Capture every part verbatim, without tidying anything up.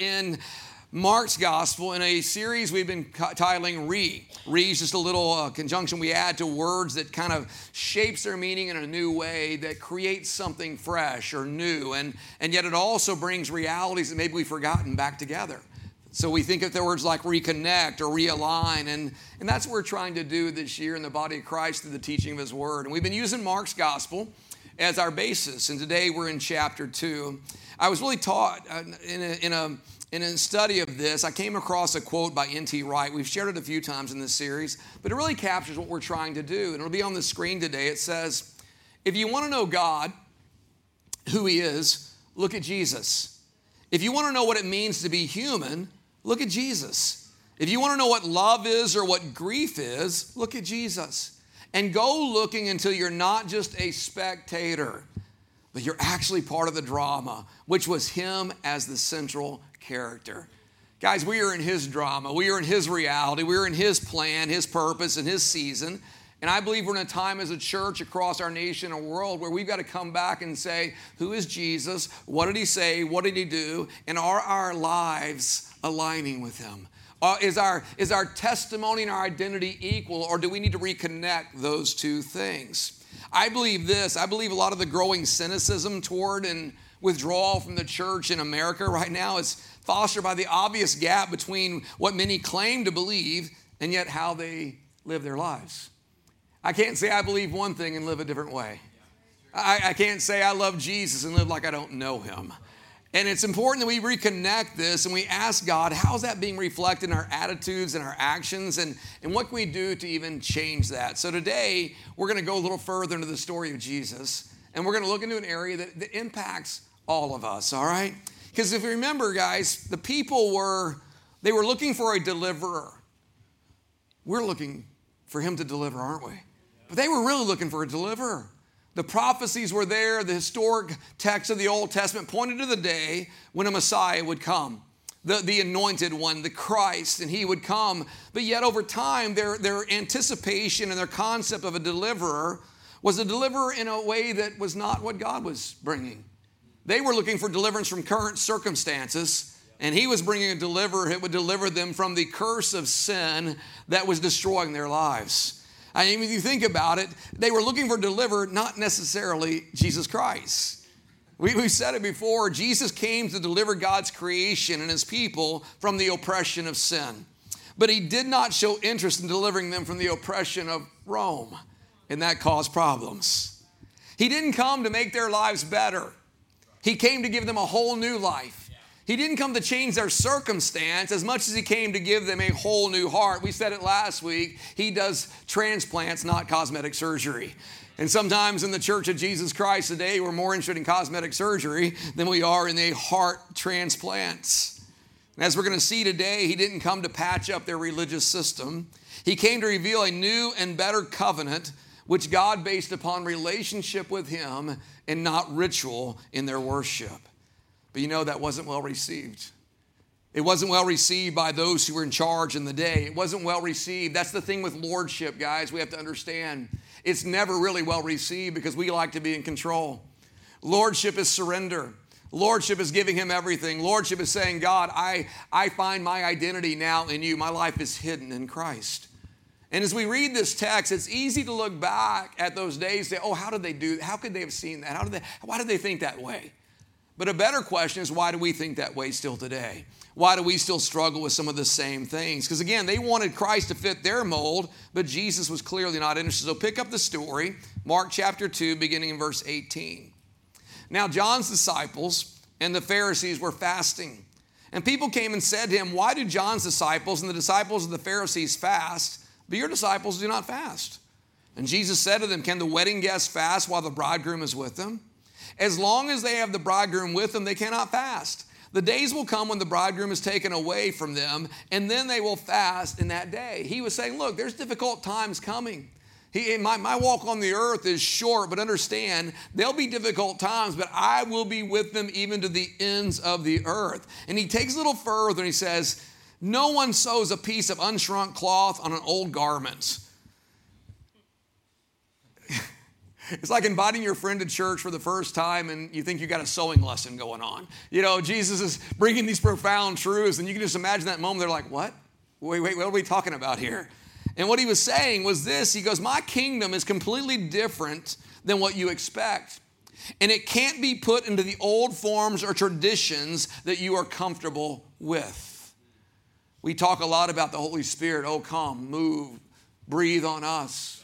in Mark's gospel in a series we've been titling Re. Re is just a little uh, conjunction we add to words that kind of shapes their meaning in a new way, that creates something fresh or new, and, and yet it also brings realities that maybe we've forgotten back together. So we think of the words like reconnect or realign, and, and that's what we're trying to do this year in the body of Christ through the teaching of his word. And we've been using Mark's gospel as our basis, and today we're in chapter two. I was really taught uh, in a... In a And in study of this, I came across a quote by N T Wright. We've shared it a few times in this series, but it really captures what we're trying to do. And it'll be on the screen today. It says, if you want to know God, who he is, look at Jesus. If you want to know what it means to be human, look at Jesus. If you want to know what love is or what grief is, look at Jesus. And go looking until you're not just a spectator, but you're actually part of the drama, which was him as the central character. Guys, we are in his drama. We are in his reality. We are in his plan, his purpose, and his season. And I believe we're in a time as a church across our nation and world where we've got to come back and say, who is Jesus? What did he say? What did he do? And are our lives aligning with him? Uh, is our, is our testimony and our identity equal, or do we need to reconnect those two things? I believe this. I believe a lot of the growing cynicism toward and withdrawal from the church in America right now is fostered by the obvious gap between what many claim to believe and yet how they live their lives. I can't say I believe one thing and live a different way. I, I can't say I love Jesus and live like I don't know him. And it's important that we reconnect this and we ask God, how's that being reflected in our attitudes and our actions, and, and what can we do to even change that? So today, we're going to go a little further into the story of Jesus, and we're going to look into an area that, that impacts all of us, all right? Because if you remember, guys, the people were, they were looking for a deliverer. We're looking for him to deliver, aren't we? But they were really looking for a deliverer. The prophecies were there. The historic texts of the Old Testament pointed to the day when a Messiah would come, the, the anointed one, the Christ, and he would come. But yet over time, their, their anticipation and their concept of a deliverer was a deliverer in a way that was not what God was bringing. They were looking for deliverance from current circumstances, and he was bringing a deliverer who would deliver them from the curse of sin that was destroying their lives. I mean, if you think about it, they were looking for a deliverer, not necessarily Jesus Christ. We, we've said it before. Jesus came to deliver God's creation and his people from the oppression of sin. But he did not show interest in delivering them from the oppression of Rome, and that caused problems. He didn't come to make their lives better. He came to give them a whole new life. He didn't come to change their circumstance as much as he came to give them a whole new heart. We said it last week. He does transplants, not cosmetic surgery. And sometimes in the Church of Jesus Christ today, we're more interested in cosmetic surgery than we are in the heart transplants. And as we're going to see today, he didn't come to patch up their religious system. He came to reveal a new and better covenant, which God based upon relationship with him and not ritual in their worship. But you know, that wasn't well received. It wasn't well received by those who were in charge in the day. It wasn't well received. That's the thing with lordship, guys. We have to understand it's never really well received because we like to be in control. Lordship is surrender. Lordship is giving him everything. Lordship is saying, God, I, I find my identity now in you. My life is hidden in Christ. And as we read this text, it's easy to look back at those days and say, oh, how did they do that? How could they have seen that? How did they, why did they think that way? But a better question is, why do we think that way still today? Why do we still struggle with some of the same things? Because again, they wanted Christ to fit their mold, but Jesus was clearly not interested. So pick up the story, Mark chapter two, beginning in verse eighteen. Now John's disciples and the Pharisees were fasting. And people came and said to him, why do John's disciples and the disciples of the Pharisees fast, but your disciples do not fast? And Jesus said to them, can the wedding guests fast while the bridegroom is with them? As long as they have the bridegroom with them, they cannot fast. The days will come when the bridegroom is taken away from them, and then they will fast in that day. He was saying, look, there's difficult times coming. He, my, my walk on the earth is short, but understand, there'll be difficult times, but I will be with them even to the ends of the earth. And he takes a little further and he says, no one sews a piece of unshrunk cloth on an old garment. It's like inviting your friend to church for the first time and you think you got a sewing lesson going on. You know, Jesus is bringing these profound truths, and you can just imagine that moment. They're like, what? Wait, wait, what are we talking about here? And what he was saying was this. He goes, my kingdom is completely different than what you expect. And it can't be put into the old forms or traditions that you are comfortable with. We talk a lot about the Holy Spirit. Oh, come, move, breathe on us.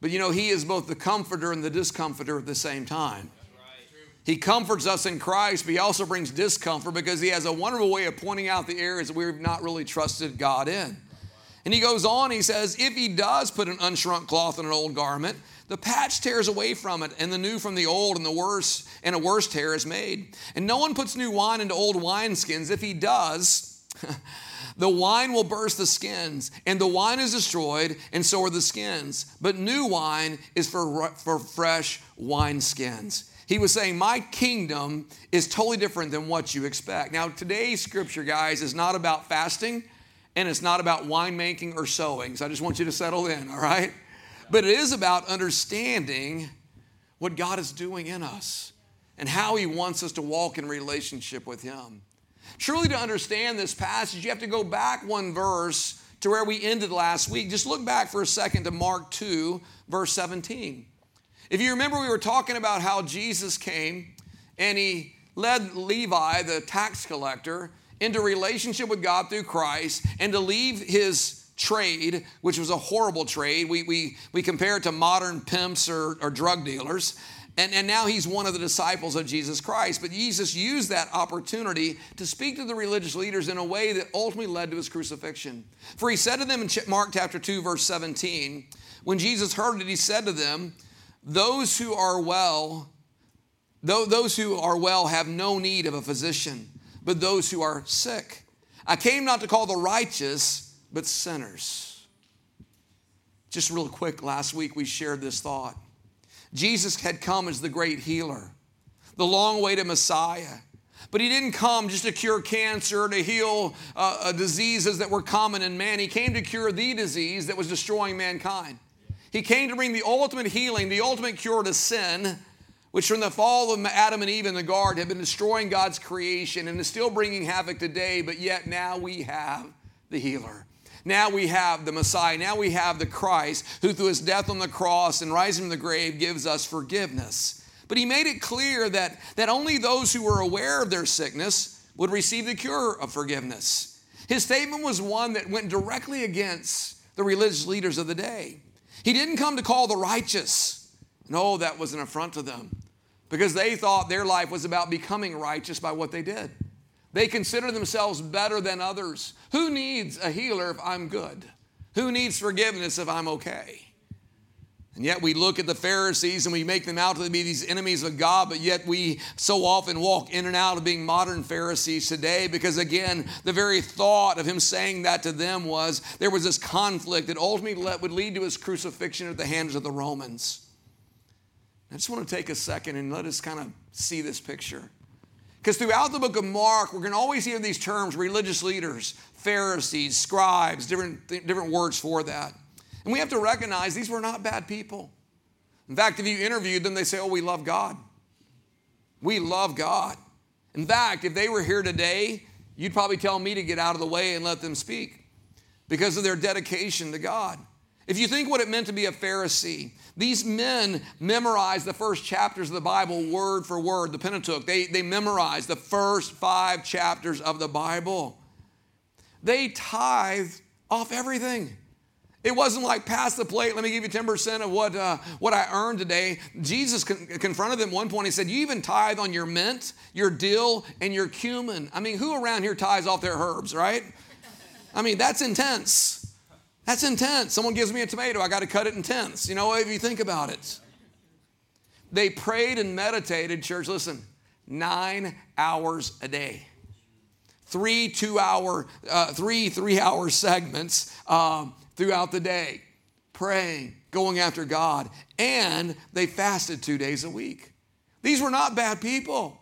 But you know, he is both the comforter and the discomforter at the same time. He comforts us in Christ, but he also brings discomfort because he has a wonderful way of pointing out the areas that we've not really trusted God in. And he goes on, he says, if he does put an unshrunk cloth in an old garment, the patch tears away from it, and the new from the old, and the worse, and a worse tear is made. And no one puts new wine into old wineskins. If he does, the wine will burst the skins, and the wine is destroyed, and so are the skins. But new wine is for, for fresh wineskins. He was saying, my kingdom is totally different than what you expect. Now, today's scripture, guys, is not about fasting, and it's not about winemaking or sowing. So I just want you to settle in, all right? But it is about understanding what God is doing in us and how he wants us to walk in relationship with him. Truly, to understand this passage, you have to go back one verse to where we ended last week. Just look back for a second to Mark two, verse seventeen. If you remember, we were talking about how Jesus came and he led Levi, the tax collector, into relationship with God through Christ and to leave his trade, which was a horrible trade. We we we compare it to modern pimps or, or drug dealers. And, and now he's one of the disciples of Jesus Christ. But Jesus used that opportunity to speak to the religious leaders in a way that ultimately led to his crucifixion. For he said to them in Mark chapter two, verse seventeen, when Jesus heard it, he said to them, those who are well, though those who are well have no need of a physician, but those who are sick. I came not to call the righteous, but sinners. Just real quick, last week we shared this thought. Jesus had come as the great healer, the long-awaited Messiah. But he didn't come just to cure cancer, to heal uh, diseases that were common in man. He came to cure the disease that was destroying mankind. He came to bring the ultimate healing, the ultimate cure to sin, which from the fall of Adam and Eve in the garden had been destroying God's creation and is still bringing havoc today, but yet now we have the healer. Now we have the Messiah. Now we have the Christ who through his death on the cross and rising from the grave gives us forgiveness. But he made it clear that, that only those who were aware of their sickness would receive the cure of forgiveness. His statement was one that went directly against the religious leaders of the day. He didn't come to call the righteous. No, that was an affront to them because they thought their life was about becoming righteous by what they did. They consider themselves better than others. Who needs a healer if I'm good? Who needs forgiveness if I'm okay? And yet we look at the Pharisees and we make them out to be these enemies of God, but yet we so often walk in and out of being modern Pharisees today because, again, the very thought of him saying that to them was there was this conflict that ultimately would lead to his crucifixion at the hands of the Romans. I just want to take a second and let us kind of see this picture. Because throughout the book of Mark, we're going to always hear these terms, religious leaders, Pharisees, scribes, different, different words for that. And we have to recognize these were not bad people. In fact, if you interviewed them, they say, oh, we love God. We love God. In fact, if they were here today, you'd probably tell me to get out of the way and let them speak because of their dedication to God. If you think what it meant to be a Pharisee, these men memorized the first chapters of the Bible word for word, the Pentateuch. They, they memorized the first five chapters of the Bible. They tithed off everything. It wasn't like pass the plate, let me give you ten percent of what, uh, what I earned today. Jesus con- confronted them at one point. He said, you even tithe on your mint, your dill, and your cumin. I mean, who around here tithes off their herbs, right? I mean, that's intense. That's intense. Someone gives me a tomato, I got to cut it in tenths. You know, if you think about it. They prayed and meditated, church, listen, nine hours a day. Three two-hour, uh, three three-hour segments um, throughout the day. Praying, going after God. And they fasted two days a week. These were not bad people.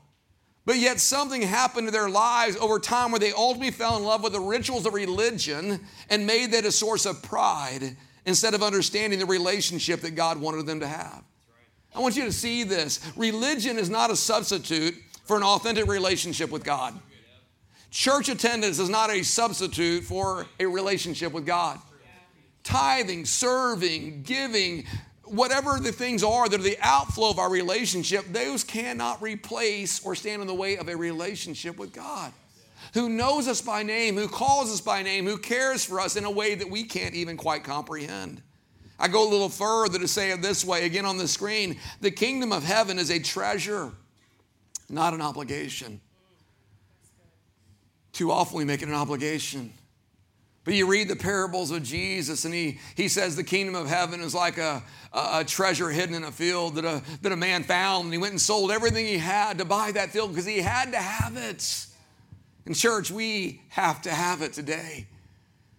But yet something happened to their lives over time where they ultimately fell in love with the rituals of religion and made that a source of pride instead of understanding the relationship that God wanted them to have. I want you to see this. Religion is not a substitute for an authentic relationship with God. Church attendance is not a substitute for a relationship with God. Tithing, serving, giving, whatever the things are that are the outflow of our relationship, those cannot replace or stand in the way of a relationship with God, who knows us by name, who calls us by name, who cares for us in a way that we can't even quite comprehend. I go a little further to say it this way, again on the screen, the kingdom of heaven is a treasure, not an obligation. Too often we make it an obligation. But you read the parables of Jesus, and he, he says the kingdom of heaven is like a, a, a treasure hidden in a field that a, that a man found, and he went and sold everything he had to buy that field because he had to have it. And church, we have to have it today.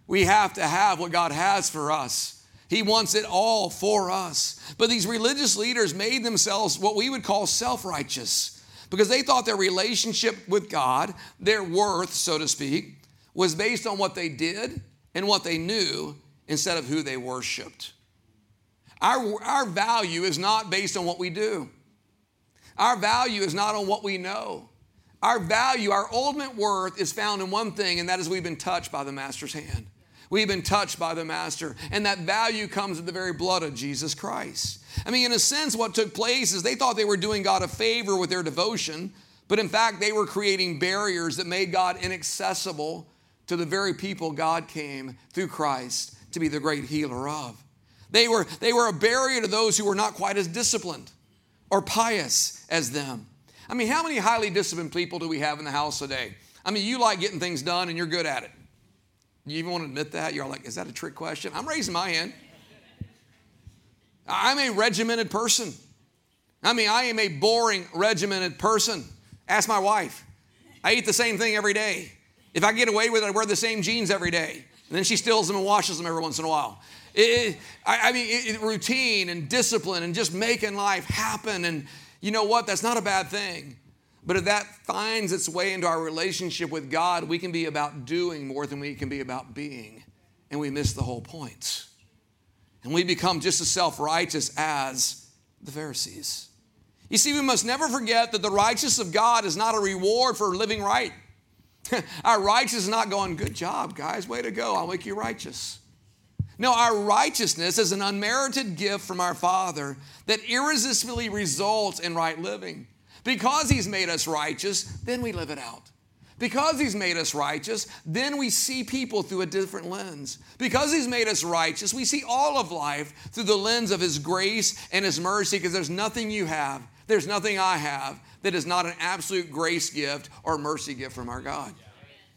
We have to have what God has for us. He wants it all for us. But these religious leaders made themselves what we would call self-righteous because they thought their relationship with God, their worth, so to speak, was based on what they did and what they knew instead of who they worshiped. Our, our value is not based on what we do. Our value is not on what we know. Our value, our ultimate worth is found in one thing, and that is we've been touched by the Master's hand. We've been touched by the Master, and that value comes in the very blood of Jesus Christ. I mean, in a sense, what took place is they thought they were doing God a favor with their devotion, but in fact, they were creating barriers that made God inaccessible to the very people God came through Christ to be the great healer of. They were, they were a barrier to those who were not quite as disciplined or pious as them. I mean, how many highly disciplined people do we have in the house today? I mean, you like getting things done and you're good at it. You even want to admit that? You're like, is that a trick question? I'm raising my hand. I'm a regimented person. I mean, I am a boring, regimented person. Ask my wife. I eat the same thing every day. If I get away with it, I wear the same jeans every day. And then she steals them and washes them every once in a while. It, it, I, I mean, it, it, routine and discipline and just making life happen. And you know what? That's not a bad thing. But if that finds its way into our relationship with God, we can be about doing more than we can be about being. And we miss the whole point. And we become just as self-righteous as the Pharisees. You see, we must never forget that the righteousness of God is not a reward for living right. Our righteousness is not going, good job, guys, way to go, I'll make you righteous. No, our righteousness is an unmerited gift from our Father that irresistibly results in right living. Because He's made us righteous, then we live it out. Because He's made us righteous, then we see people through a different lens. Because He's made us righteous, we see all of life through the lens of His grace and His mercy, because there's nothing you have, there's nothing I have that is not an absolute grace gift or mercy gift from our God.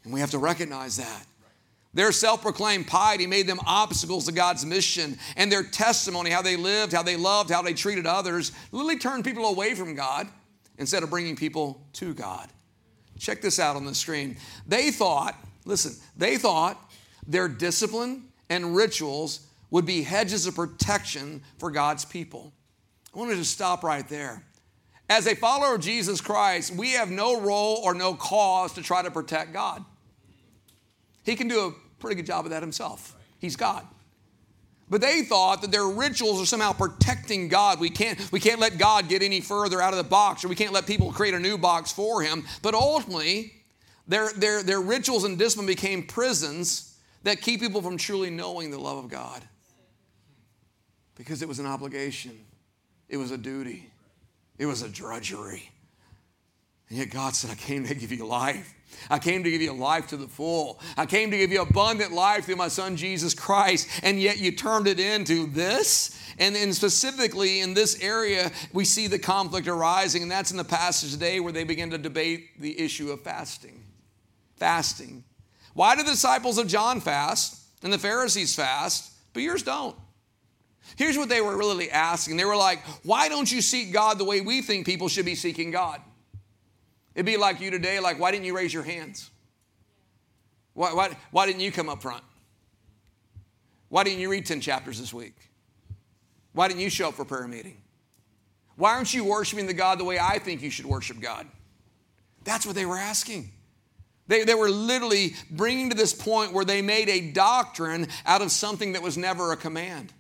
And we have to recognize that. Their self-proclaimed piety made them obstacles to God's mission, and their testimony, how they lived, how they loved, how they treated others, literally turned people away from God instead of bringing people to God. Check this out on the screen. They thought, listen, they thought their discipline and rituals would be hedges of protection for God's people. I want to just stop right there. As a follower of Jesus Christ, we have no role or no cause to try to protect God. He can do a pretty good job of that himself. He's God. But they thought that their rituals are somehow protecting God. We can't, we can't let God get any further out of the box, or we can't let people create a new box for him. But ultimately, their, their, their rituals and discipline became prisons that keep people from truly knowing the love of God. Because it was an obligation. It was a duty. It was a drudgery. And yet God said, I came to give you life. I came to give you life to the full. I came to give you abundant life through my son, Jesus Christ. And yet you turned it into this. And then specifically in this area, we see the conflict arising. And that's in the passage today where they begin to debate the issue of fasting. Fasting. Why do the disciples of John fast and the Pharisees fast, but yours don't? Here's what they were really asking. They were like, why don't you seek God the way we think people should be seeking God? It'd be like you today, like, why didn't you raise your hands? Why, why, why didn't you come up front? Why didn't you read ten chapters this week? Why didn't you show up for prayer meeting? Why aren't you worshiping the God the way I think you should worship God? That's what they were asking. They, they were literally bringing to this point where they made a doctrine out of something that was never a command.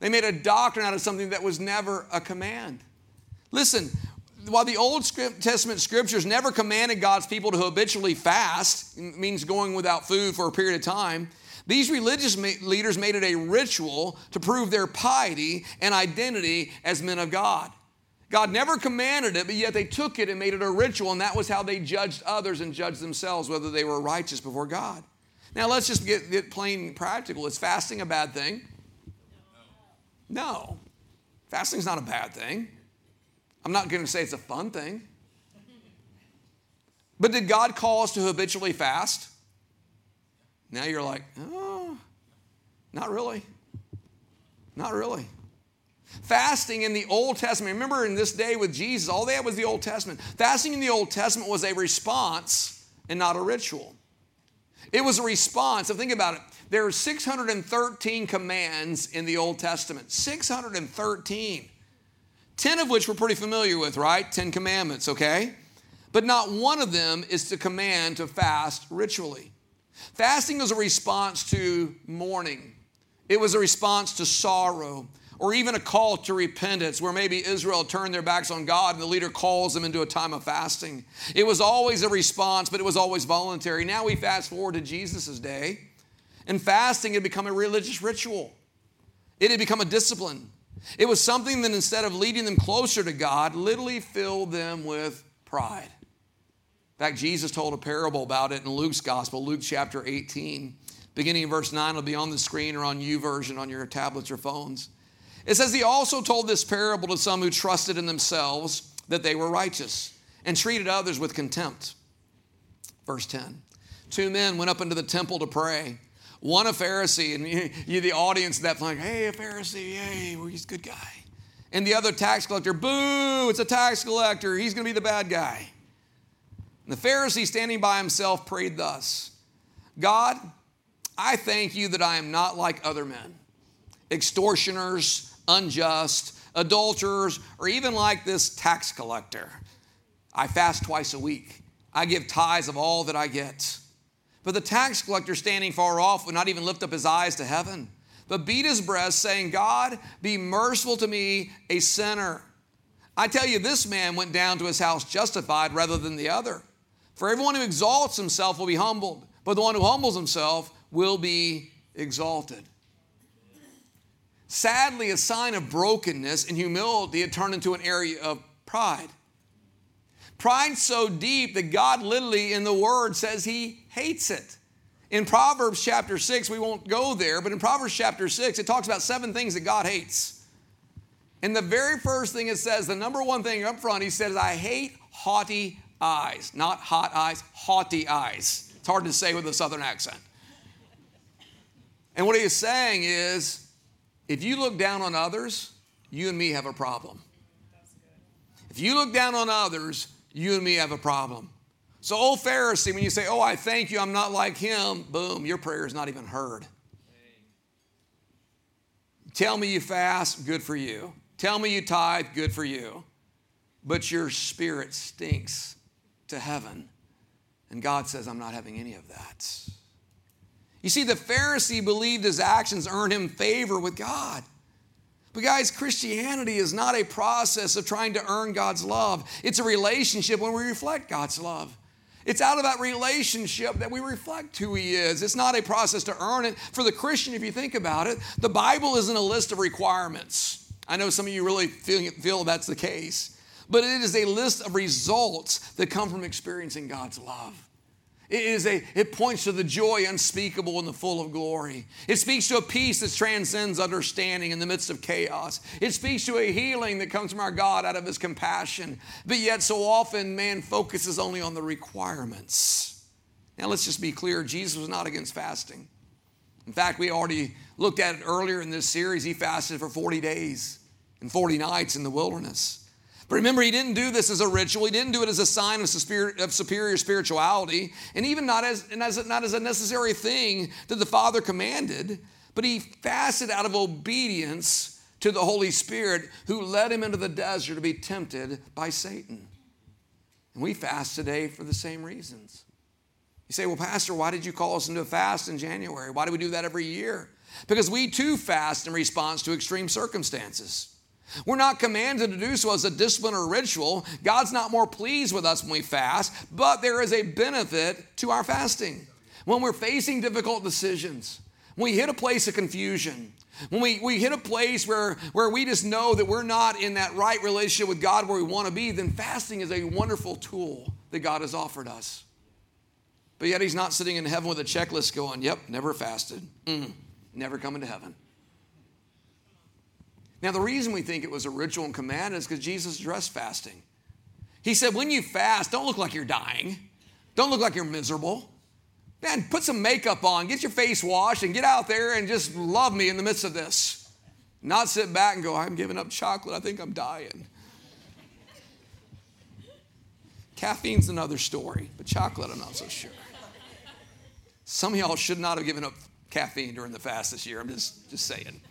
They made a doctrine out of something that was never a command. Listen, while the Old Testament scriptures never commanded God's people to habitually fast, it means going without food for a period of time, these religious leaders made it a ritual to prove their piety and identity as men of God. God never commanded it, but yet they took it and made it a ritual, and that was how they judged others and judged themselves, whether they were righteous before God. Now, let's just get, get plain and practical. Is fasting a bad thing? No. Fasting's not a bad thing. I'm not going to say it's a fun thing. But did God call us to habitually fast? Now you're like, oh, not really. Not really. Fasting in the Old Testament, remember in this day with Jesus, all they had was the Old Testament. Fasting in the Old Testament was a response and not a ritual. It was a response. So think about it. There are six hundred thirteen commands in the Old Testament. six hundred thirteen. Ten of which we're pretty familiar with, right? Ten commandments, okay? But not one of them is to command to fast ritually. Fasting is a response to mourning. It was a response to sorrow, or even a call to repentance where maybe Israel turned their backs on God and the leader calls them into a time of fasting. It was always a response, but it was always voluntary. Now we fast forward to Jesus' day, and fasting had become a religious ritual. It had become a discipline. It was something that instead of leading them closer to God, literally filled them with pride. In fact, Jesus told a parable about it in Luke's gospel, Luke chapter eighteen, beginning in verse nine. It'll be on the screen or on YouVersion on your tablets or phones. It says, he also told this parable to some who trusted in themselves that they were righteous and treated others with contempt. Verse ten, two men went up into the temple to pray. One a Pharisee, and you, you the audience at that point, like, hey, a Pharisee, hey, well, he's a good guy. And the other tax collector, boo, it's a tax collector. He's going to be the bad guy. And the Pharisee, standing by himself, prayed thus, God, I thank you that I am not like other men, extortioners, unjust, adulterers, or even like this tax collector. I fast twice a week. I give tithes of all that I get. But the tax collector standing far off would not even lift up his eyes to heaven, but beat his breast, saying, God, be merciful to me, a sinner. I tell you, this man went down to his house justified rather than the other. For everyone who exalts himself will be humbled, but the one who humbles himself will be exalted. Sadly, a sign of brokenness and humility had turned into an area of pride. Pride so deep that God literally in the Word says he hates it. In Proverbs chapter six, we won't go there, but in Proverbs chapter six, it talks about seven things that God hates. And the very first thing it says, the number one thing up front, he says, I hate haughty eyes. Not hot eyes, haughty eyes. It's hard to say with a southern accent. And what he is saying is, if you look down on others, you and me have a problem. If you look down on others, you and me have a problem. So, old Pharisee, when you say, oh, I thank you, I'm not like him, boom, your prayer is not even heard. Tell me you fast, good for you. Tell me you tithe, good for you. But your spirit stinks to heaven. And God says, I'm not having any of that. You see, the Pharisee believed his actions earned him favor with God. But guys, Christianity is not a process of trying to earn God's love. It's a relationship when we reflect God's love. It's out of that relationship that we reflect who he is. It's not a process to earn it. For the Christian, if you think about it, the Bible isn't a list of requirements. I know some of you really feel, feel that's the case. But it is a list of results that come from experiencing God's love. It is a. It points to the joy unspeakable and the full of glory. It speaks to a peace that transcends understanding in the midst of chaos. It speaks to a healing that comes from our God out of his compassion. But yet so often man focuses only on the requirements. Now let's just be clear. Jesus was not against fasting. In fact, we already looked at it earlier in this series. He fasted for forty days and forty nights in the wilderness. But remember, he didn't do this as a ritual. He didn't do it as a sign of superior spirituality, and even not as, not as a necessary thing that the Father commanded, but he fasted out of obedience to the Holy Spirit who led him into the desert to be tempted by Satan. And we fast today for the same reasons. You say, well, Pastor, why did you call us into a fast in January? Why do we do that every year? because we too fast in response to extreme circumstances. We're not commanded to do so as a discipline or ritual. God's not more pleased with us when we fast, but there is a benefit to our fasting. When we're facing difficult decisions, when we hit a place of confusion, when we, we hit a place where, where we just know that we're not in that right relationship with God where we want to be, then fasting is a wonderful tool that God has offered us. But yet he's not sitting in heaven with a checklist going, yep, never fasted, mm, never coming to heaven. Now, the reason we think it was a ritual and command is because Jesus addressed fasting. He said, when you fast, don't look like you're dying. Don't look like you're miserable. Man, put some makeup on, get your face washed, and get out there and just love me in the midst of this. Not sit back and go, I'm giving up chocolate. I think I'm dying. Caffeine's another story, but chocolate, I'm not so sure. Some of y'all should not have given up caffeine during the fast this year. I'm just, just saying.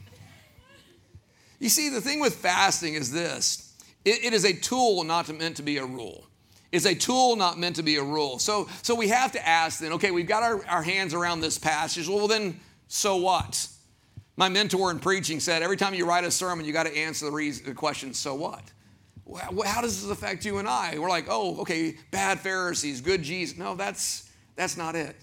You see, the thing with fasting is this. It, it is a tool not to, meant to be a rule. It's a tool not meant to be a rule. So, so we have to ask then, okay, we've got our, our hands around this passage. Well, then, so what? My mentor in preaching said, every time you write a sermon, you got to answer the, reason, the question, so what? Well, how does this affect you and I? We're like, oh, okay, bad Pharisees, good Jesus. No, that's, that's not it.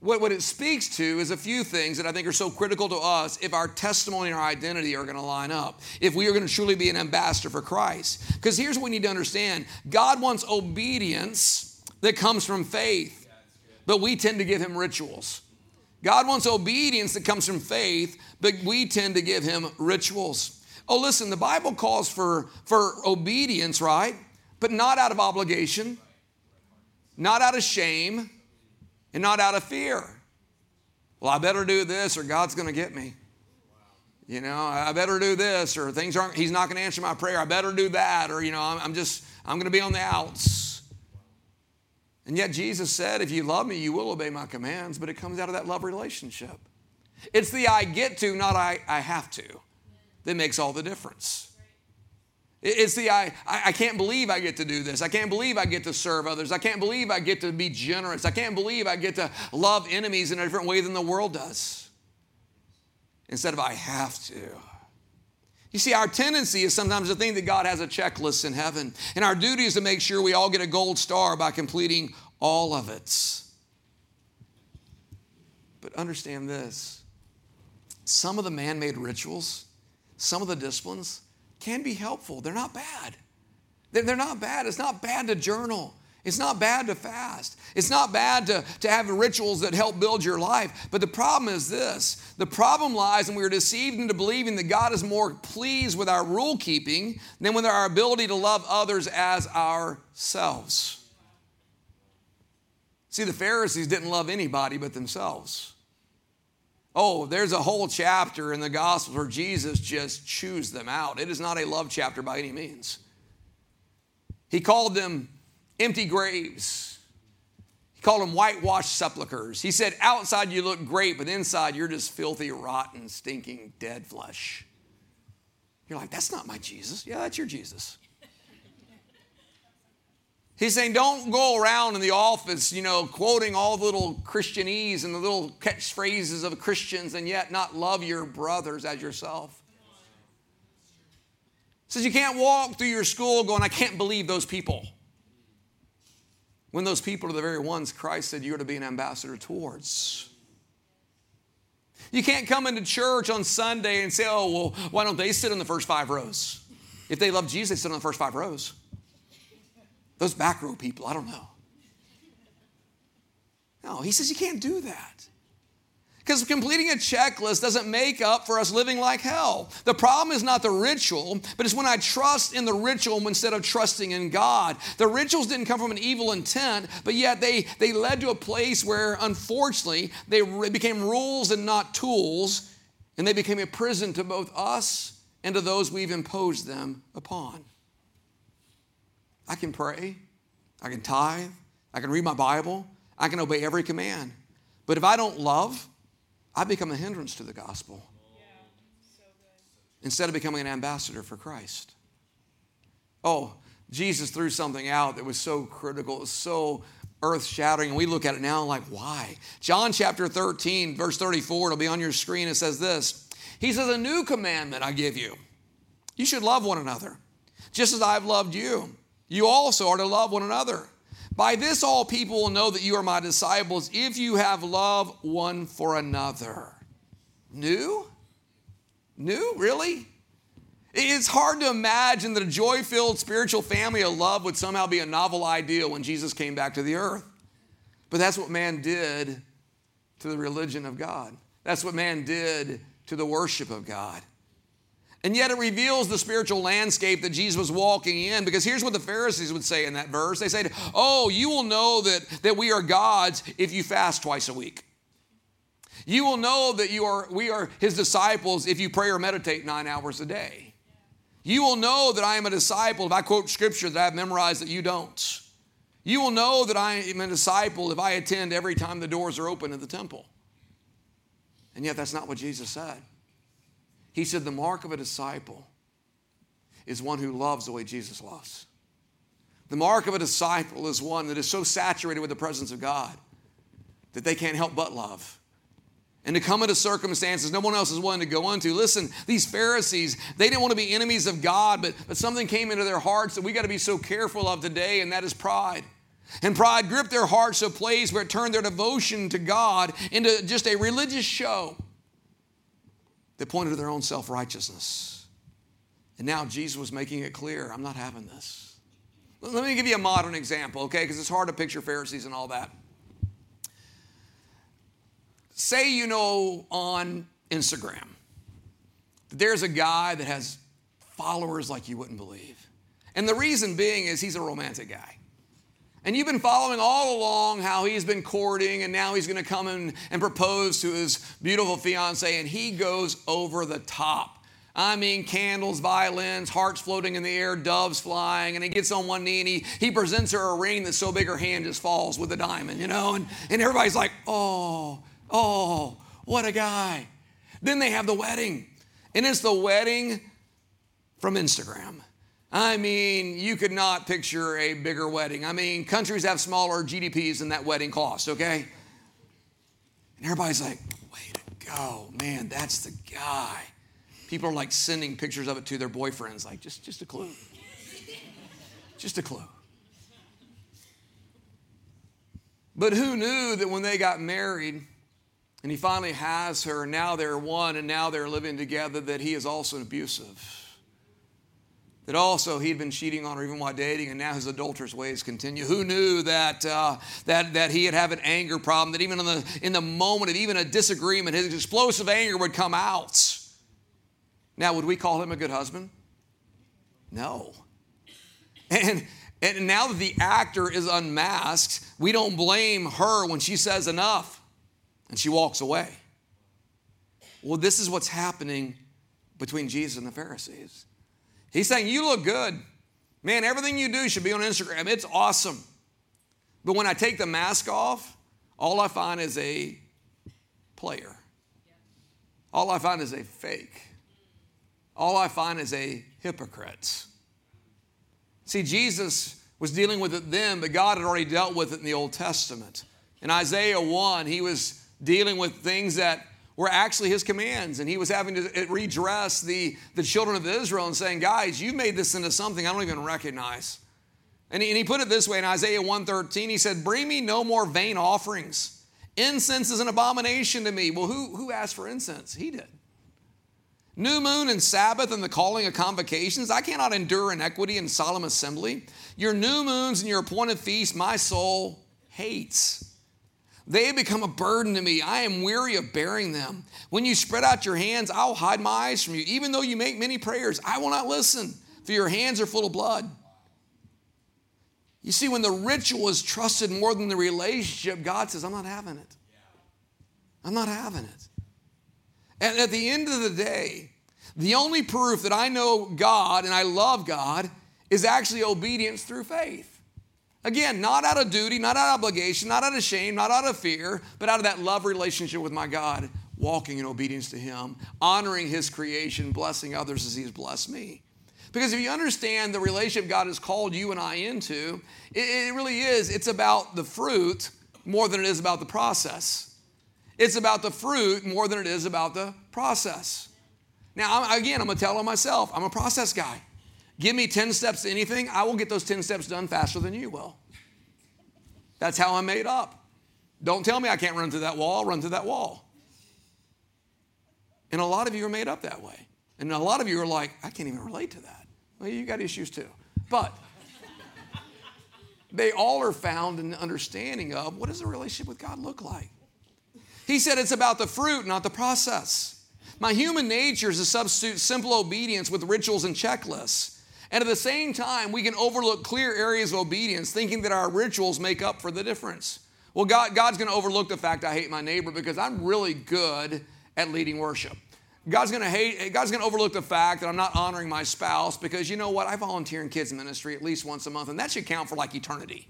What, what it speaks to is a few things that I think are so critical to us if our testimony and our identity are going to line up, if we are going to truly be an ambassador for Christ. Because here's what we need to understand. God wants obedience that comes from faith, but we tend to give him rituals. God wants obedience that comes from faith, but we tend to give him rituals. Oh, listen, the Bible calls for, for obedience, right? But not out of obligation, not out of shame, and not out of fear. Well, I better do this or God's going to get me. You know, I better do this or things aren't, he's not going to answer my prayer. I better do that or, you know, I'm, I'm just, I'm going to be on the outs. And yet Jesus said, if you love me, you will obey my commands, but it comes out of that love relationship. It's the I get to, not I, I have to, that makes all the difference. It's the, I, I can't believe I get to do this. I can't believe I get to serve others. I can't believe I get to be generous. I can't believe I get to love enemies in a different way than the world does. Instead of I have to. You see, our tendency is sometimes to think that God has a checklist in heaven. And our duty is to make sure we all get a gold star by completing all of it. But understand this. Some of the man-made rituals, some of the disciplines, can be helpful. They're not bad. They're not bad. It's not bad to journal. It's not bad to fast. It's not bad to, to have rituals that help build your life. But the problem is this. The problem lies when we are deceived into believing that God is more pleased with our rule keeping than with our ability to love others as ourselves. See, the Pharisees didn't love anybody but themselves. Oh, there's a whole chapter in the Gospels where Jesus just chews them out. It is not a love chapter by any means. He called them empty graves. He called them whitewashed sepulchres. He said, outside you look great, but inside you're just filthy, rotten, stinking, dead flesh. You're like, that's not my Jesus. Yeah, that's your Jesus. He's saying, don't go around in the office, you know, quoting all the little Christianese and the little catchphrases of Christians and yet not love your brothers as yourself. He says you can't walk through your school going, I can't believe those people. When those people are the very ones Christ said you're to be an ambassador towards. You can't come into church on Sunday and say, oh, well, why don't they sit in the first five rows? If they love Jesus, they sit in the first five rows. Those back row people, I don't know. No, he says you can't do that. Because completing a checklist doesn't make up for us living like hell. The problem is not the ritual, but it's when I trust in the ritual instead of trusting in God. The rituals didn't come from an evil intent, but yet they, they led to a place where, unfortunately, they became rules and not tools, and they became a prison to both us and to those we've imposed them upon. I can pray, I can tithe, I can read my Bible, I can obey every command. But if I don't love, I become a hindrance to the gospel. Yeah, so good. Instead of becoming an ambassador for Christ. Oh, Jesus threw something out that was so critical, so earth-shattering, and we look at it now like, why? John chapter thirteen, verse thirty-four, it'll be on your screen. It says this. He says, a new commandment I give you. You should love one another, just as I've loved you. You also are to love one another. By this all people will know that you are my disciples, if you have love one for another. New? New? Really? It's hard to imagine that a joy-filled spiritual family of love would somehow be a novel ideal when Jesus came back to the earth. But that's what man did to the religion of God. That's what man did to the worship of God. And yet it reveals the spiritual landscape that Jesus was walking in, because here's what the Pharisees would say in that verse. They said, oh, you will know that, that we are God's if you fast twice a week. You will know that you are we are his disciples if you pray or meditate nine hours a day. You will know that I am a disciple if I quote scripture that I have memorized that you don't. You will know that I am a disciple if I attend every time the doors are open in the temple. And yet that's not what Jesus said. He said the mark of a disciple is one who loves the way Jesus loves. The mark of a disciple is one that is so saturated with the presence of God that they can't help but love. And to come into circumstances no one else is willing to go into. Listen, these Pharisees, they didn't want to be enemies of God, but, but something came into their hearts that we got to be so careful of today, and that is pride. And pride gripped their hearts to a place where it turned their devotion to God into just a religious show. They pointed to their own self-righteousness. And now Jesus was making it clear, I'm not having this. Let me give you a modern example, okay? Because it's hard to picture Pharisees and all that. Say you know on Instagram that there's a guy that has followers like you wouldn't believe. And the reason being is he's a romantic guy. And you've been following all along how he's been courting, and now he's going to come in and propose to his beautiful fiancée, and he goes over the top. I mean, candles, violins, hearts floating in the air, doves flying, and he gets on one knee, and he, he presents her a ring that's so big her hand just falls with a diamond, you know? And, and everybody's like, oh, oh, what a guy. Then they have the wedding, and it's the wedding from Instagram. I mean, you could not picture a bigger wedding. I mean, countries have smaller G D Ps than that wedding cost, okay? And everybody's like, way to go, man, that's the guy. People are like sending pictures of it to their boyfriends, like, just, just a clue. Just a clue. But who knew that when they got married and he finally has her, and now they're one and now they're living together, that he is also abusive. That also he'd been cheating on her even while dating, and now his adulterous ways continue. Who knew that uh, that that he would have an anger problem, that even in the in the moment of even a disagreement, his explosive anger would come out. Now, would we call him a good husband? No. And and now that the actor is unmasked, we don't blame her when she says enough and she walks away. Well, this is what's happening between Jesus and the Pharisees. He's saying, you look good. Man, everything you do should be on Instagram. It's awesome. But when I take the mask off, all I find is a player. All I find is a fake. All I find is a hypocrite. See, Jesus was dealing with it then, but God had already dealt with it in the Old Testament. In Isaiah one, he was dealing with things that were actually his commands, and he was having to redress the, the children of Israel and saying, guys, you've made this into something I don't even recognize. And he, and he put it this way in Isaiah one thirteen, he said, bring me no more vain offerings. Incense is an abomination to me. Well, who, who asked for incense? He did. New moon and Sabbath and the calling of convocations. I cannot endure inequity and solemn assembly. Your new moons and your appointed feasts my soul hates. They become a burden to me. I am weary of bearing them. When you spread out your hands, I will hide my eyes from you. Even though you make many prayers, I will not listen, for your hands are full of blood. You see, when the ritual is trusted more than the relationship, God says, I'm not having it. I'm not having it. And at the end of the day, the only proof that I know God and I love God is actually obedience through faith. Again, not out of duty, not out of obligation, not out of shame, not out of fear, but out of that love relationship with my God, walking in obedience to him, honoring his creation, blessing others as he has blessed me. Because if you understand the relationship God has called you and I into, it, it really is, it's about the fruit more than it is about the process. It's about the fruit more than it is about the process. Now, I'm, again, I'm going to tell on myself, I'm a process guy. Give me ten steps to anything, I will get those ten steps done faster than you will. That's how I'm made up. Don't tell me I can't run through that wall, I'll run through that wall. And a lot of you are made up that way. And a lot of you are like, I can't even relate to that. Well, you got issues too. But they all are found in the understanding of what does a relationship with God look like? He said it's about the fruit, not the process. My human nature is to substitute simple obedience with rituals and checklists. And at the same time, we can overlook clear areas of obedience, thinking that our rituals make up for the difference. Well, God, God's going to overlook the fact I hate my neighbor because I'm really good at leading worship. God's going to hate. God's going to overlook the fact that I'm not honoring my spouse because you know what? I volunteer in kids ministry at least once a month, and that should count for like eternity.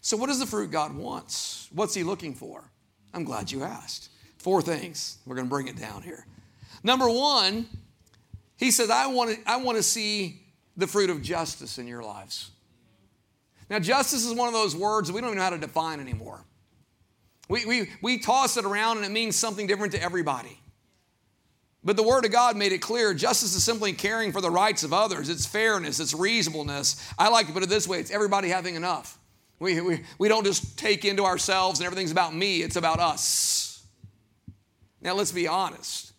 So what is the fruit God wants? What's he looking for? I'm glad you asked. Four things. We're going to bring it down here. Number one, he says, I want to, I want to see the fruit of justice in your lives. Now, justice is one of those words we don't even know how to define anymore. We, we, we toss it around and it means something different to everybody. But the Word of God made it clear, justice is simply caring for the rights of others. It's fairness, it's reasonableness. I like to put it this way, it's everybody having enough. We, we, we don't just take into ourselves and everything's about me, it's about us. Now, let's be honest.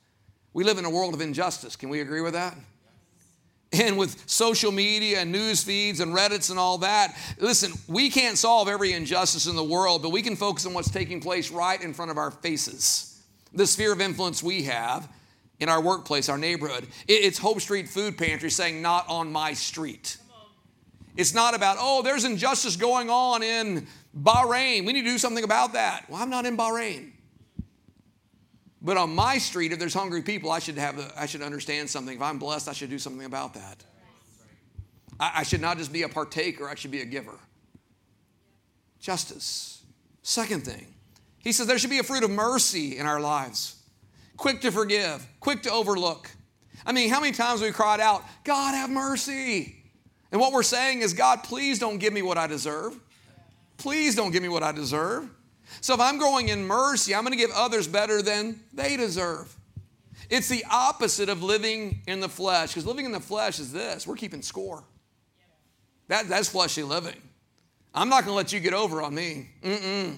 We live in a world of injustice. Can we agree with that? And with social media and news feeds and Reddits and all that, listen, we can't solve every injustice in the world, but we can focus on what's taking place right in front of our faces. The sphere of influence we have in our workplace, our neighborhood. It's Hope Street Food Pantry saying, not on my street. It's not about, oh, there's injustice going on in Bahrain. We need to do something about that. Well, I'm not in Bahrain. But on my street, if there's hungry people, I should have, a, I should understand something. If I'm blessed, I should do something about that. I, I should not just be a partaker. I should be a giver. Justice. Second thing, he says there should be a fruit of mercy in our lives. Quick to forgive. Quick to overlook. I mean, how many times we cried out, God, have mercy. And what we're saying is, God, please don't give me what I deserve. Please don't give me what I deserve. So if I'm growing in mercy, I'm going to give others better than they deserve. It's the opposite of living in the flesh, because living in the flesh is this. We're keeping score. That, that's fleshly living. I'm not going to let you get over on me. Mm-mm.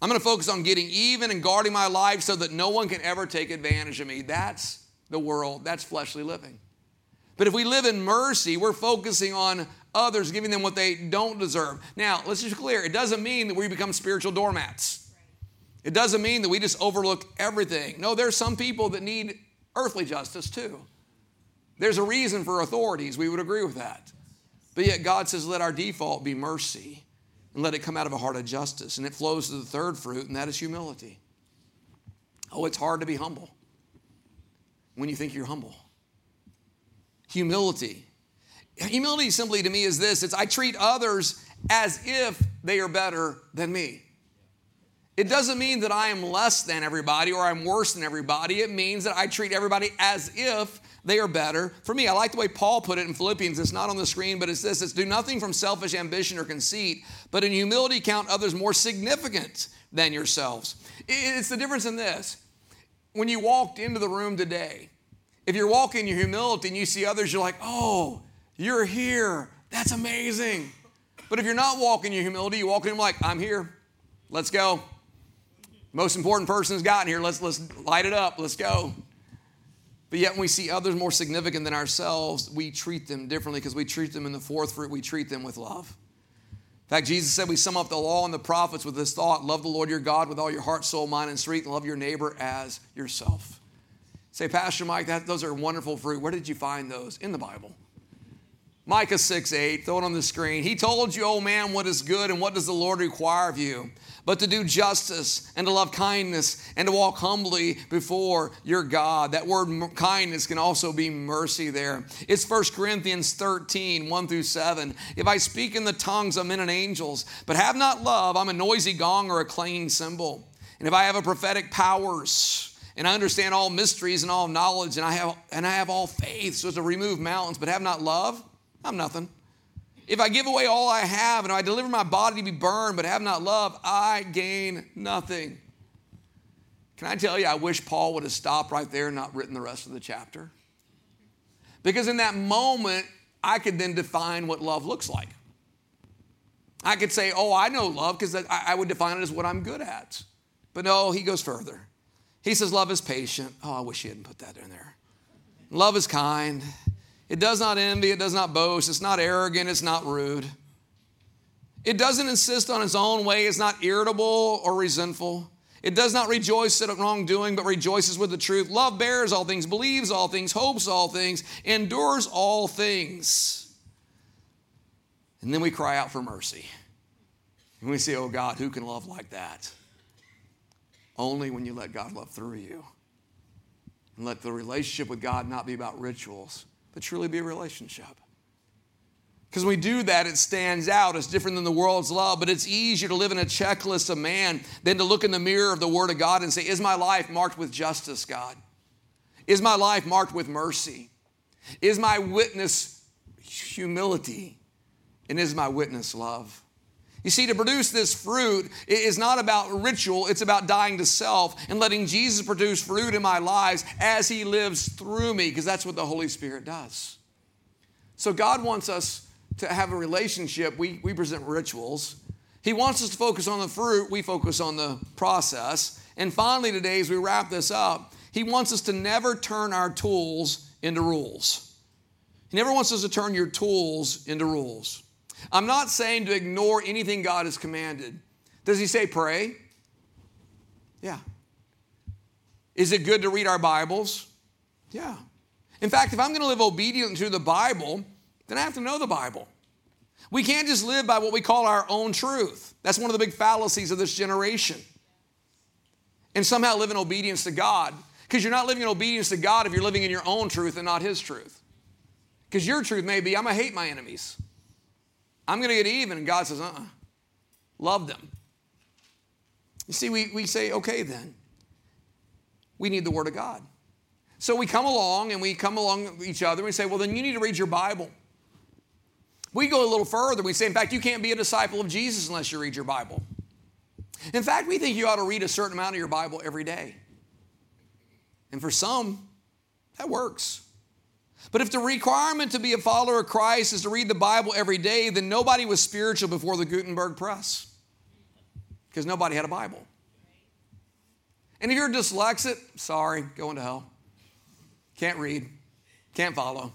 I'm going to focus on getting even and guarding my life so that no one can ever take advantage of me. That's the world. That's fleshly living. But if we live in mercy, we're focusing on others, giving them what they don't deserve. Now, let's just be clear. It doesn't mean that we become spiritual doormats. It doesn't mean that we just overlook everything. No, there's some people that need earthly justice too. There's a reason for authorities. We would agree with that. But yet God says, let our default be mercy and let it come out of a heart of justice. And it flows to the third fruit, and that is humility. Oh, it's hard to be humble when you think you're humble. Humility. Humility simply to me is this. It's I treat others as if they are better than me. It doesn't mean that I am less than everybody or I'm worse than everybody. It means that I treat everybody as if they are better for me. I like the way Paul put it in Philippians. It's not on the screen, but it's this. It's do nothing from selfish ambition or conceit, but in humility count others more significant than yourselves. It's the difference in this. When you walked into the room today, if you're walking in your humility and you see others, you're like, oh, you're here. That's amazing. But if you're not walking in your humility, you walk in and like, I'm here. Let's go. Most important person's gotten here. Let's, let's light it up. Let's go. But yet when we see others more significant than ourselves, we treat them differently because we treat them in the fourth fruit. We treat them with love. In fact, Jesus said we sum up the law and the prophets with this thought, love the Lord your God with all your heart, soul, mind, and strength, and love your neighbor as yourself. Say, Pastor Mike, that, those are wonderful fruit. Where did you find those? In the Bible. Micah six eight, throw it on the screen. He told you, O man, what is good and what does the Lord require of you, but to do justice and to love kindness and to walk humbly before your God. That word kindness can also be mercy there. It's First Corinthians thirteen, one through seven. If I speak in the tongues of men and angels, but have not love, I'm a noisy gong or a clanging cymbal. And if I have a prophetic powers and I understand all mysteries and all knowledge, and I have and I have all faith, so as to remove mountains, but have not love, I'm nothing. If I give away all I have, and I deliver my body to be burned, but have not love, I gain nothing. Can I tell you, I wish Paul would have stopped right there and not written the rest of the chapter? Because in that moment, I could then define what love looks like. I could say, oh, I know love, because I would define it as what I'm good at. But no, he goes further. He says love is patient. Oh, I wish he hadn't put that in there. Love is kind. It does not envy. It does not boast. It's not arrogant. It's not rude. It doesn't insist on its own way. It's not irritable or resentful. It does not rejoice at wrongdoing, but rejoices with the truth. Love bears all things, believes all things, hopes all things, endures all things. And then we cry out for mercy. And we say, oh God, who can love like that? Only when you let God love through you. And let the relationship with God not be about rituals, but truly be a relationship. Because when we do that, it stands out. It's different than the world's love, but it's easier to live in a checklist of man than to look in the mirror of the Word of God and say, is my life marked with justice, God? Is my life marked with mercy? Is my witness humility? And is my witness love? You see, to produce this fruit is not about ritual. It's about dying to self and letting Jesus produce fruit in my lives as He lives through me, because that's what the Holy Spirit does. So God wants us to have a relationship, we, we present rituals. He wants us to focus on the fruit. We focus on the process. And finally today, as we wrap this up, He wants us to never turn our tools into rules. He never wants us to turn your tools into rules. I'm not saying to ignore anything God has commanded. Does He say pray? Yeah. Is it good to read our Bibles? Yeah. In fact, if I'm going to live obedient to the Bible, then I have to know the Bible. We can't just live by what we call our own truth. That's one of the big fallacies of this generation. And somehow live in obedience to God. Because you're not living in obedience to God if you're living in your own truth and not His truth. Because your truth may be, I'm going to hate my enemies. I'm going to get even. And God says, uh-uh. Love them. You see, we, we say, okay then. We need the Word of God. So we come along and we come along with each other and we say, well, then you need to read your Bible. We go a little further. We say, in fact, you can't be a disciple of Jesus unless you read your Bible. In fact, we think you ought to read a certain amount of your Bible every day. And for some, that works. But if the requirement to be a follower of Christ is to read the Bible every day, then nobody was spiritual before the Gutenberg Press, because nobody had a Bible. And if you're dyslexic, sorry, going to hell. Can't read, can't follow.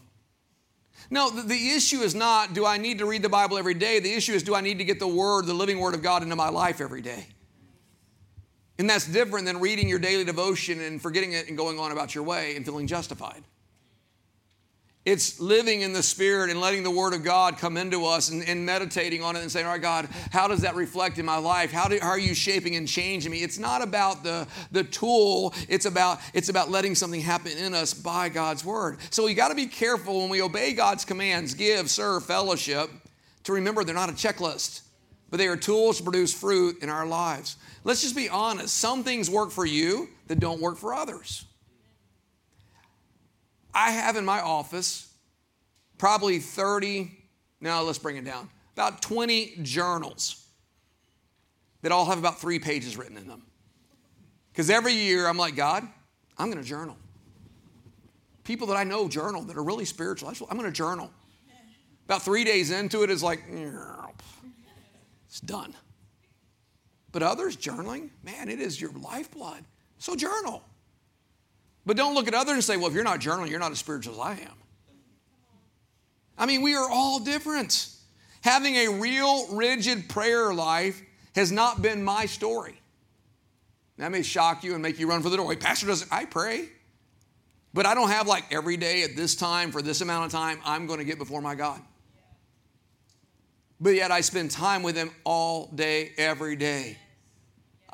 No, the, the issue is not, do I need to read the Bible every day? The issue is, do I need to get the Word, the living Word of God into my life every day? And that's different than reading your daily devotion and forgetting it and going on about your way and feeling justified. It's living in the Spirit and letting the Word of God come into us and, and meditating on it and saying, all right, God, how does that reflect in my life? How, do, how are you shaping and changing me? It's not about the, the tool. It's about, it's about letting something happen in us by God's Word. So we got to be careful when we obey God's commands, give, serve, fellowship, to remember they're not a checklist, but they are tools to produce fruit in our lives. Let's just be honest. Some things work for you that don't work for others. I have in my office probably thirty, no, let's bring it down, about twenty journals that all have about three pages written in them. Because every year I'm like, God, I'm going to journal. People that I know journal that are really spiritual, I'm going to journal. About three days into it, it's like, it's done. But others journaling, man, it is your lifeblood. So journal. But don't look at others and say, well, if you're not journaling, you're not as spiritual as I am. I mean, we are all different. Having a real, rigid prayer life has not been my story. That may shock you and make you run for the door. Wait, pastor doesn't, I pray. But I don't have like every day at this time for this amount of time I'm going to get before my God. But yet I spend time with Him all day, every day.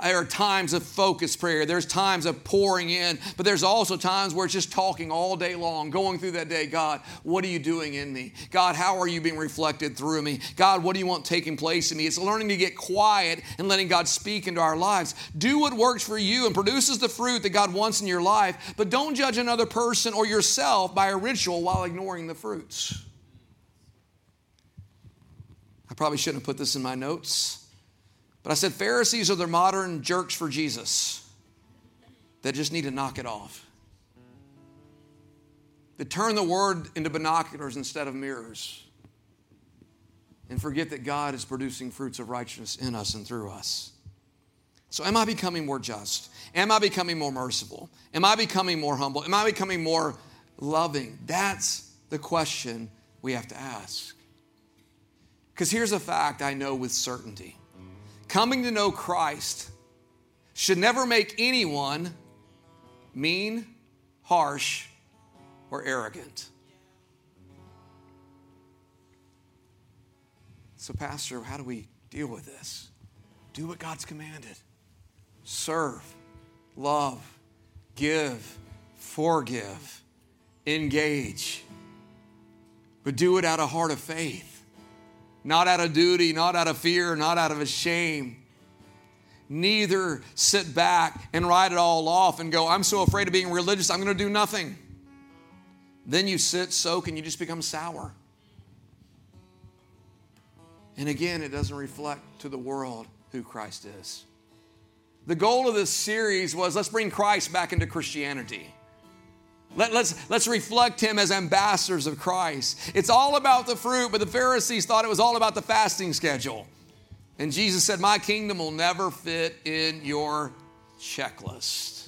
There are times of focused prayer. There's times of pouring in. But there's also times where it's just talking all day long, going through that day. God, what are you doing in me? God, how are you being reflected through me? God, what do you want taking place in me? It's learning to get quiet and letting God speak into our lives. Do what works for you and produces the fruit that God wants in your life. But don't judge another person or yourself by a ritual while ignoring the fruits. I probably shouldn't have put this in my notes. But I said, Pharisees are the modern jerks for Jesus that just need to knock it off. They turn the word into binoculars instead of mirrors and forget that God is producing fruits of righteousness in us and through us. So am I becoming more just? Am I becoming more merciful? Am I becoming more humble? Am I becoming more loving? That's the question we have to ask. Because here's a fact I know with certainty. Coming to know Christ should never make anyone mean, harsh, or arrogant. So, Pastor, how do we deal with this? Do what God's commanded. Serve, love, give, forgive, engage. But do it out of heart of faith. Not out of duty, not out of fear, not out of a shame. Neither sit back and write it all off and go, I'm so afraid of being religious, I'm going to do nothing. Then you sit, soak, and you just become sour. And again, it doesn't reflect to the world who Christ is. The goal of this series was let's bring Christ back into Christianity. Let, let's, let's reflect him as ambassadors of Christ. It's all about the fruit, but the Pharisees thought it was all about the fasting schedule. And Jesus said, my kingdom will never fit in your checklist.